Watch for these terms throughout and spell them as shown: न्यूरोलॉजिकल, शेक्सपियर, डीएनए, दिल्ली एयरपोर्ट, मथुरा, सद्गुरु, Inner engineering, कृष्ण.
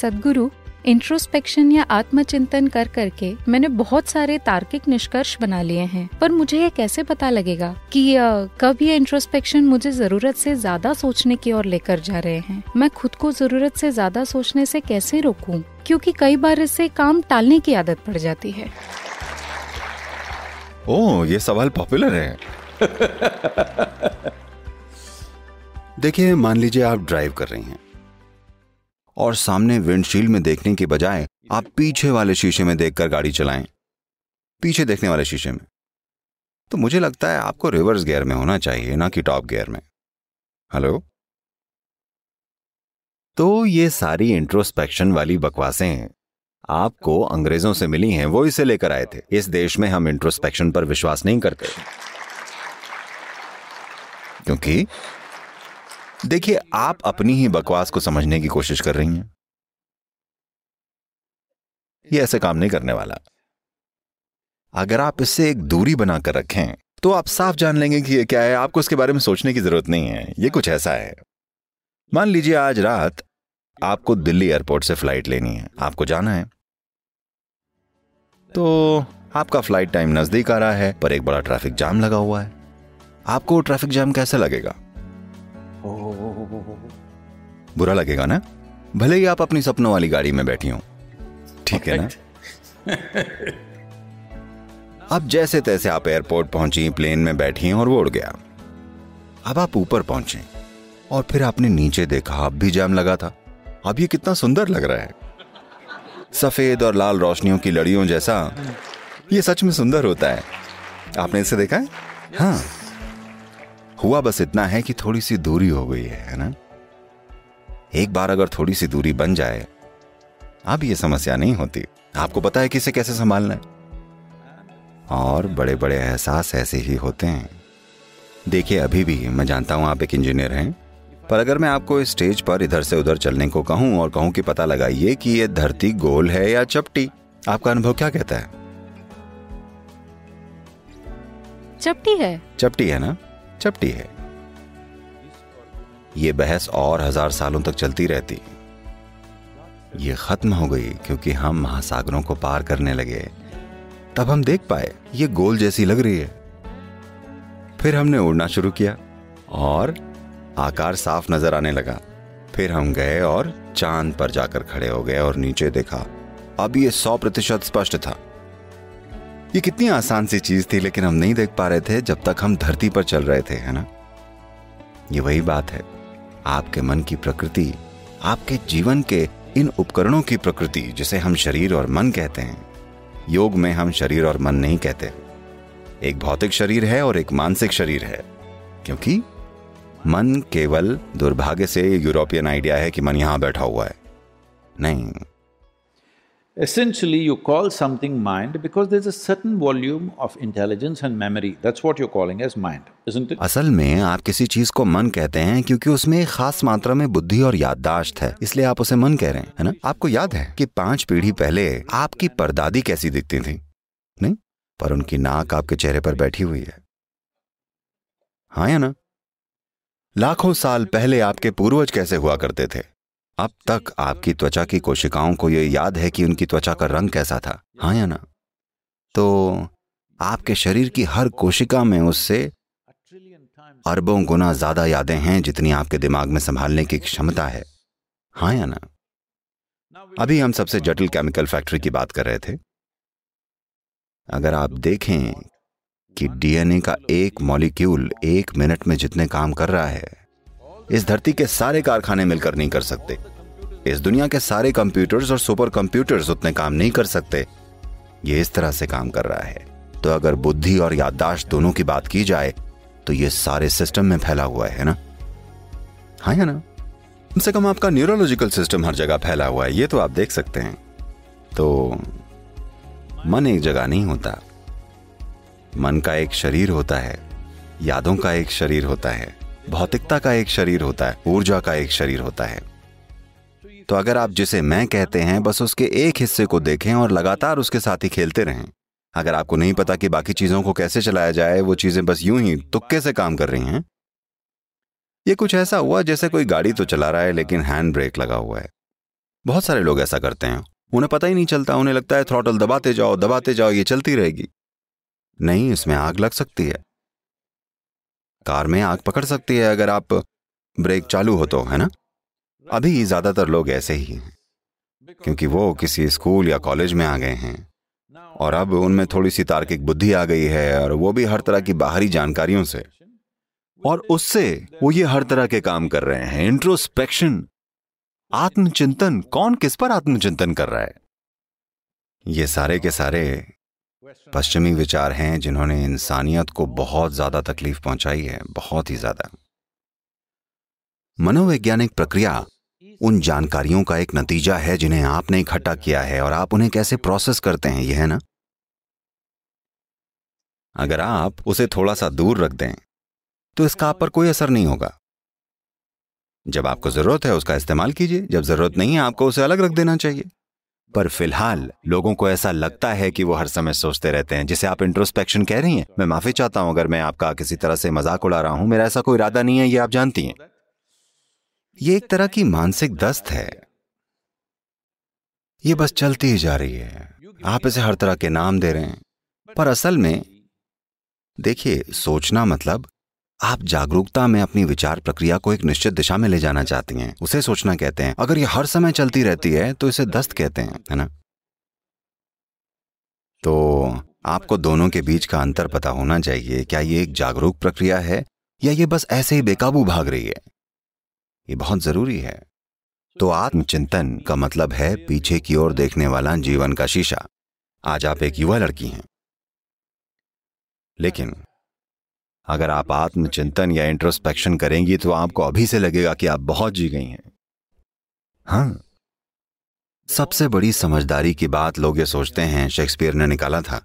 सद्गुरु, introspection या आत्मचिंतन कर करके मैंने बहुत सारे तार्किक निष्कर्ष बना लिए हैं, पर मुझे ये कैसे पता लगेगा कि कब ये इंट्रोस्पेक्शन मुझे जरूरत से ज्यादा सोचने की ओर लेकर जा रहे हैं। मैं खुद को जरूरत से ज्यादा सोचने से कैसे रोकूं, क्योंकि कई बार इससे काम टालने की आदत पड़ जाती है। ओह, ये सवाल पॉपुलर है। देखिए, मान लीजिए आप ड्राइव कर रही हैं और सामने विंडशील्ड में देखने के बजाय आप पीछे वाले शीशे में देखकर गाड़ी चलाएं, पीछे देखने वाले शीशे में। तो मुझे लगता है आपको रिवर्स गियर में होना चाहिए, ना कि टॉप गियर में। हेलो। तो ये सारी इंट्रोस्पेक्शन वाली बकवासें आपको अंग्रेजों से मिली हैं, वो इसे लेकर आए थे। इस देश में हम इंट्रोस्पेक्शन पर विश्वास नहीं करते, क्योंकि देखिए, आप अपनी ही बकवास को समझने की कोशिश कर रही हैं। यह ऐसे काम नहीं करने वाला। अगर आप इससे एक दूरी बनाकर रखें तो आप साफ जान लेंगे कि यह क्या है। आपको इसके बारे में सोचने की जरूरत नहीं है। यह कुछ ऐसा है, मान लीजिए आज रात आपको दिल्ली एयरपोर्ट से फ्लाइट लेनी है, आपको जाना है। तो आपका फ्लाइट टाइम नजदीक आ रहा है, पर एक बड़ा ट्रैफिक जाम लगा हुआ है। आपको ट्रैफिक जाम कैसा लगेगा? बुरा लगेगा ना, भले ही आप अपनी सपनों वाली गाड़ी में बैठी हो। ठीक है ना। अब जैसे तैसे आप एयरपोर्ट पहुंची, प्लेन में बैठी और वो उड़ गया। अब आप ऊपर पहुंचे और फिर आपने नीचे देखा, अब भी जाम लगा था। अब ये कितना सुंदर लग रहा है, सफेद और लाल रोशनियों की लड़ियों जैसा। ये सच में सुंदर होता है। आपने इसे देखा है? हाँ। हुआ बस इतना है कि थोड़ी सी दूरी हो गई है ना। एक बार अगर थोड़ी सी दूरी बन जाए, अब ये समस्या नहीं होती। आपको पता है कि इसे कैसे संभालना है। और बड़े बड़े एहसास ऐसे ही होते हैं। देखिए, अभी भी मैं जानता हूं आप एक इंजीनियर हैं, पर अगर मैं आपको इस स्टेज पर इधर से उधर चलने को कहूं और कहूं कि पता लगाइए कि यह धरती गोल है या चपटी, आपका अनुभव क्या कहता है? चपटी है। चपटी है ना, चपटी है। ये बहस और 1000 सालों तक चलती रहती। ये खत्म हो गई क्योंकि हम महासागरों को पार करने लगे। तब हम देख पाए ये गोल जैसी लग रही है। फिर हमने उड़ना शुरू किया और आकार साफ नजर आने लगा। फिर हम गए और चांद पर जाकर खड़े हो गए और नीचे देखा। अब ये 100% स्पष्ट था। ये कितनी आसान सी चीज थी, लेकिन हम नहीं देख पा रहे थे जब तक हम धरती पर चल रहे थे, है ना। ये वही बात है। आपके मन की प्रकृति, आपके जीवन के इन उपकरणों की प्रकृति, जिसे हम शरीर और मन कहते हैं। योग में हम शरीर और मन नहीं कहते। एक भौतिक शरीर है और एक मानसिक शरीर है, क्योंकि मन केवल, दुर्भाग्य से, यूरोपियन आइडिया है कि मन यहां बैठा हुआ है। नहीं। Essentially, you call something mind because there's a certain volume of intelligence and memory. That's what you're calling as mind, isn't it? असल में आप किसी चीज को मन कहते हैं क्योंकि उसमें एक खास मात्रा में बुद्धि और याददाश्त है, इसलिए आप उसे मन कह रहे हैं, है ना। आपको याद है कि 5 पीढ़ी पहले आपकी परदादी कैसी दिखती थी? नहीं, पर उनकी नाक आपके चेहरे पर बैठी हुई है, हाँ या ना। लाखों साल पहले आपके पूर्वज कैसे हुआ करते थे। अब तक आपकी त्वचा की कोशिकाओं को यह याद है कि उनकी त्वचा का रंग कैसा था, हाँ या ना। तो आपके शरीर की हर कोशिका में उससे अरबों गुना ज्यादा यादें हैं जितनी आपके दिमाग में संभालने की क्षमता है, हाँ या ना। अभी हम सबसे जटिल केमिकल फैक्ट्री की बात कर रहे थे। अगर आप देखें कि डीएनए का एक मॉलिक्यूल 1 मिनट में जितने काम कर रहा है, इस धरती के सारे कारखाने मिलकर नहीं कर सकते। इस दुनिया के सारे कंप्यूटर्स और सुपर कंप्यूटर्स उतने काम नहीं कर सकते। ये इस तरह से काम कर रहा है। तो अगर बुद्धि और याददाश्त दोनों की बात की जाए तो ये सारे सिस्टम में फैला हुआ है ना, हाँ या ना। कम से कम आपका न्यूरोलॉजिकल सिस्टम हर जगह फैला हुआ है, ये तो आप देख सकते हैं। तो मन एक जगह नहीं होता। मन का एक शरीर होता है, यादों का एक शरीर होता है, भौतिकता का एक शरीर होता है, ऊर्जा का एक शरीर होता है। तो अगर आप जिसे मैं कहते हैं, बस उसके एक हिस्से को देखें और लगातार उसके साथ ही खेलते रहें। अगर आपको नहीं पता कि बाकी चीजों को कैसे चलाया जाए, वो चीजें बस यूं ही तुक्के से काम कर रही हैं। ये कुछ ऐसा हुआ जैसे कोई गाड़ी तो चला रहा है लेकिन हैंड ब्रेक लगा हुआ है। बहुत सारे लोग ऐसा करते हैं, उन्हें पता ही नहीं चलता, उन्हें लगता है थ्रॉटल दबाते जाओ ये चलती रहेगी। नहीं, इसमें आग लग सकती है, कार में आग पकड़ सकती है अगर आप ब्रेक चालू हो तो, है ना। अभी ज्यादातर लोग ऐसे ही हैं क्योंकि वो किसी स्कूल या कॉलेज में आ गए हैं और अब उनमें थोड़ी सी तार्किक बुद्धि आ गई है, और वो भी हर तरह की बाहरी जानकारियों से, और उससे वो ये हर तरह के काम कर रहे हैं। इंट्रोस्पेक्शन, आत्मचिंतन, कौन किस पर आत्मचिंतन कर रहा है, ये सारे के सारे पश्चिमी विचार हैं जिन्होंने इंसानियत को बहुत ज्यादा तकलीफ पहुंचाई है, बहुत ही ज्यादा। मनोवैज्ञानिक प्रक्रिया उन जानकारियों का एक नतीजा है जिन्हें आपने इकट्ठा किया है और आप उन्हें कैसे प्रोसेस करते हैं, यह है ना। अगर आप उसे थोड़ा सा दूर रख दें तो इसका आप पर कोई असर नहीं होगा। जब आपको जरूरत है उसका इस्तेमाल कीजिए, जब जरूरत नहीं है आपको उसे अलग रख देना चाहिए। पर फिलहाल लोगों को ऐसा लगता है कि वो हर समय सोचते रहते हैं, जिसे आप इंट्रोस्पेक्शन कह रही हैं। मैं माफी चाहता हूं अगर मैं आपका किसी तरह से मजाक उड़ा रहा हूं, मेरा ऐसा कोई इरादा नहीं है, ये आप जानती हैं। ये एक तरह की मानसिक दस्त है, ये बस चलती ही जा रही है, आप इसे हर तरह के नाम दे रहे हैं। पर असल में देखिए, सोचना मतलब आप जागरूकता में अपनी विचार प्रक्रिया को एक निश्चित दिशा में ले जाना चाहती हैं, उसे सोचना कहते हैं। अगर यह हर समय चलती रहती है तो इसे दस्त कहते हैं, है ना। तो आपको दोनों के बीच का अंतर पता होना चाहिए, क्या ये एक जागरूक प्रक्रिया है या ये बस ऐसे ही बेकाबू भाग रही है, ये बहुत जरूरी है। तो आत्मचिंतन का मतलब है पीछे की ओर देखने वाला जीवन का शीशा। आज आप एक युवा लड़की हैं, लेकिन अगर आप आत्मचिंतन या इंट्रोस्पेक्शन करेंगी तो आपको अभी से लगेगा कि आप बहुत जी गई हैं। हाँ, सबसे बड़ी समझदारी की बात लोग ये सोचते हैं, शेक्सपियर ने निकाला था,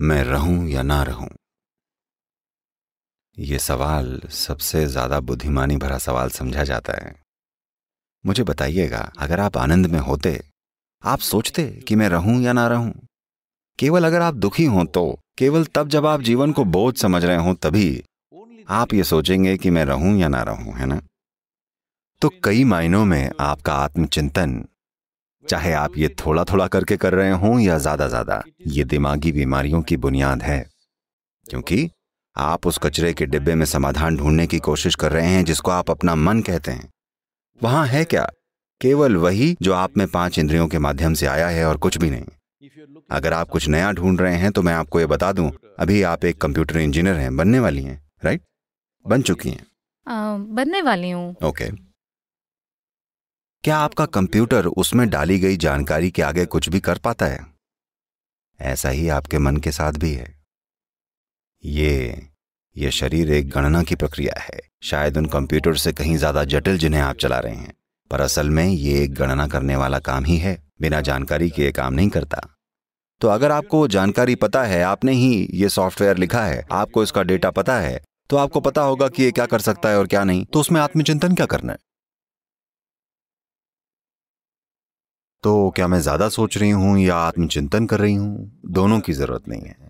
मैं रहूं या ना रहूं। ये सवाल सबसे ज्यादा बुद्धिमानी भरा सवाल समझा जाता है। मुझे बताइएगा, अगर आप आनंद में होते आप सोचते कि मैं रहूं या ना रहूं? केवल अगर आप दुखी हों तो, केवल तब जब आप जीवन को बोझ समझ रहे हो, तभी आप ये सोचेंगे कि मैं रहूं या ना रहूं, है ना। तो कई मायनों में आपका आत्मचिंतन, चाहे आप ये थोड़ा थोड़ा करके कर रहे हों या ज्यादा ज्यादा, ये दिमागी बीमारियों की बुनियाद है, क्योंकि आप उस कचरे के डिब्बे में समाधान ढूंढने की कोशिश कर रहे हैं जिसको आप अपना मन कहते हैं। वहां है क्या? केवल वही जो आप में 5 इंद्रियों के माध्यम से आया है और कुछ भी नहीं। अगर आप कुछ नया ढूंढ रहे हैं तो मैं आपको ये बता दूं, अभी आप एक कंप्यूटर इंजीनियर हैं, बनने वाली हैं, राइट? बन चुकी हैं? बनने वाली हूं। ओके। क्या आपका कंप्यूटर उसमें डाली गई जानकारी के आगे कुछ भी कर पाता है? ऐसा ही आपके मन के साथ भी है। ये शरीर एक गणना की प्रक्रिया है, शायद उन कंप्यूटर से कहीं ज्यादा जटिल जिन्हें आप चला रहे हैं, पर असल में ये एक गणना करने वाला काम ही है, बिना जानकारी के ये काम नहीं करता। तो अगर आपको जानकारी पता है, आपने ही ये सॉफ्टवेयर लिखा है, आपको इसका डेटा पता है, तो आपको पता होगा कि ये क्या कर सकता है और क्या नहीं, तो उसमें आत्मचिंतन क्या करना है। तो क्या मैं ज्यादा सोच रही हूं या आत्मचिंतन कर रही हूं? दोनों की जरूरत नहीं है।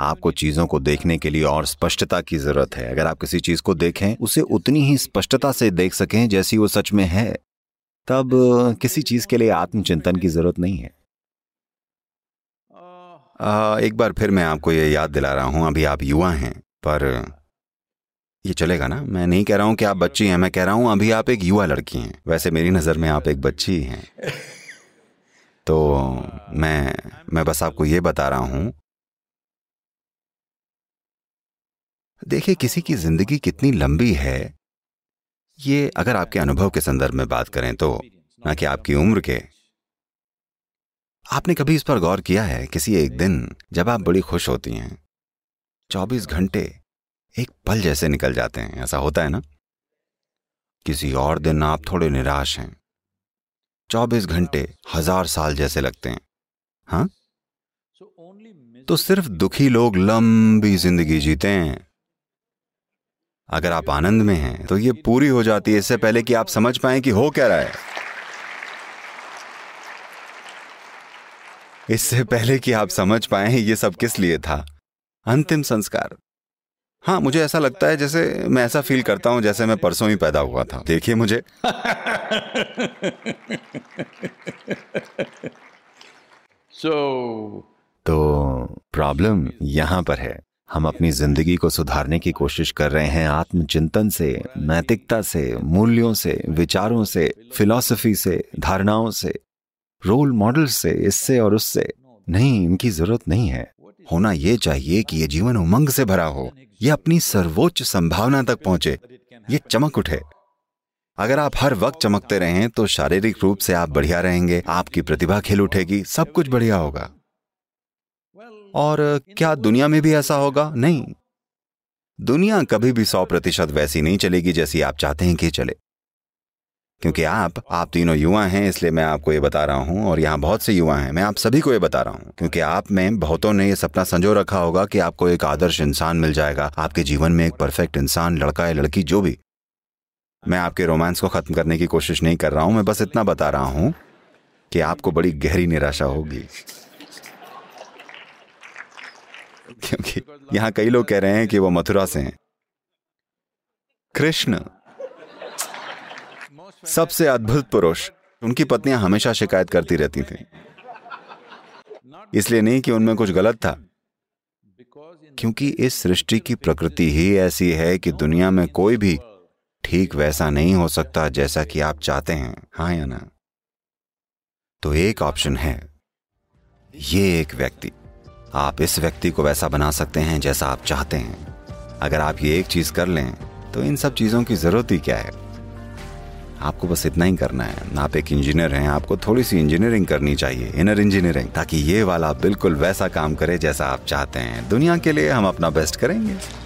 आपको चीजों को देखने के लिए और स्पष्टता की जरूरत है। अगर आप किसी चीज को देखें, उसे उतनी ही स्पष्टता से देख सकें जैसी वो सच में है, तब किसी चीज के लिए आत्मचिंतन की जरूरत नहीं है। एक बार फिर मैं आपको ये याद दिला रहा हूं, अभी आप युवा हैं, पर ये चलेगा ना। मैं नहीं कह रहा हूं कि आप बच्ची हैं, मैं कह रहा हूं अभी आप एक युवा लड़की हैं। वैसे मेरी नजर में आप एक बच्ची हैं। तो मैं बस आपको ये बता रहा हूं, देखिए किसी की जिंदगी कितनी लंबी है, ये अगर आपके अनुभव के संदर्भ में बात करें तो, ना कि आपकी उम्र के। आपने कभी इस पर गौर किया है, किसी एक दिन जब आप बड़ी खुश होती हैं, 24 घंटे एक पल जैसे निकल जाते हैं, ऐसा होता है ना। किसी और दिन आप थोड़े निराश हैं, 24 घंटे 1000 साल जैसे लगते हैं। हाँ, तो सिर्फ दुखी लोग लंबी जिंदगी जीते हैं। अगर आप आनंद में हैं तो ये पूरी हो जाती है, इससे पहले कि आप समझ पाएं कि हो क्या रहा है, इससे पहले कि आप समझ पाएं ये सब किस लिए था। अंतिम संस्कार। हाँ, मुझे ऐसा लगता है, जैसे मैं ऐसा फील करता हूं जैसे मैं परसों ही पैदा हुआ था। देखिए मुझे तो प्रॉब्लम यहाँ पर है। हम अपनी जिंदगी को सुधारने की कोशिश कर रहे हैं आत्मचिंतन से, नैतिकता से, मूल्यों से, विचारों से, फिलॉसफी से, धारणाओं से, रोल मॉडल से, इससे और उससे। नहीं, इनकी जरूरत नहीं है। होना ये चाहिए कि ये जीवन उमंग से भरा हो, ये अपनी सर्वोच्च संभावना तक पहुंचे, ये चमक उठे। अगर आप हर वक्त चमकते रहें तो शारीरिक रूप से आप बढ़िया रहेंगे, आपकी प्रतिभा खिल उठेगी, सब कुछ बढ़िया होगा। और क्या दुनिया में भी ऐसा होगा? नहीं, दुनिया कभी भी 100% वैसी नहीं चलेगी जैसी आप चाहते हैं कि चले, क्योंकि आप तीनों युवा हैं, इसलिए मैं आपको ये बता रहा हूं। और यहाँ बहुत से युवा हैं, मैं आप सभी को ये बता रहा हूं, क्योंकि आप में बहुतों ने ये सपना संजो रखा होगा कि आपको एक आदर्श इंसान मिल जाएगा आपके जीवन में, एक परफेक्ट इंसान, लड़का या लड़की, जो भी। मैं आपके रोमांस को खत्म करने की कोशिश नहीं कर रहा हूं, मैं बस इतना बता रहा हूं कि आपको बड़ी गहरी निराशा होगी, क्योंकि यहाँ कई लोग कह रहे हैं कि वो मथुरा से हैं। कृष्ण सबसे अद्भुत पुरुष, उनकी पत्नियां हमेशा शिकायत करती रहती थीं, इसलिए नहीं कि उनमें कुछ गलत था, क्योंकि इस सृष्टि की प्रकृति ही ऐसी है कि दुनिया में कोई भी ठीक वैसा नहीं हो सकता जैसा कि आप चाहते हैं, हाँ या ना? तो एक ऑप्शन है, ये एक व्यक्ति, आप इस व्यक्ति को वैसा बना सकते हैं जैसा आप चाहते हैं। अगर आप ये एक चीज कर लें तो इन सब चीजों की जरूरत ही क्या है? आपको बस इतना ही करना है। आप एक इंजीनियर हैं, आपको थोड़ी सी इंजीनियरिंग करनी चाहिए, इनर इंजीनियरिंग, ताकि ये वाला बिल्कुल वैसा काम करे जैसा आप चाहते हैं। दुनिया के लिए हम अपना बेस्ट करेंगे।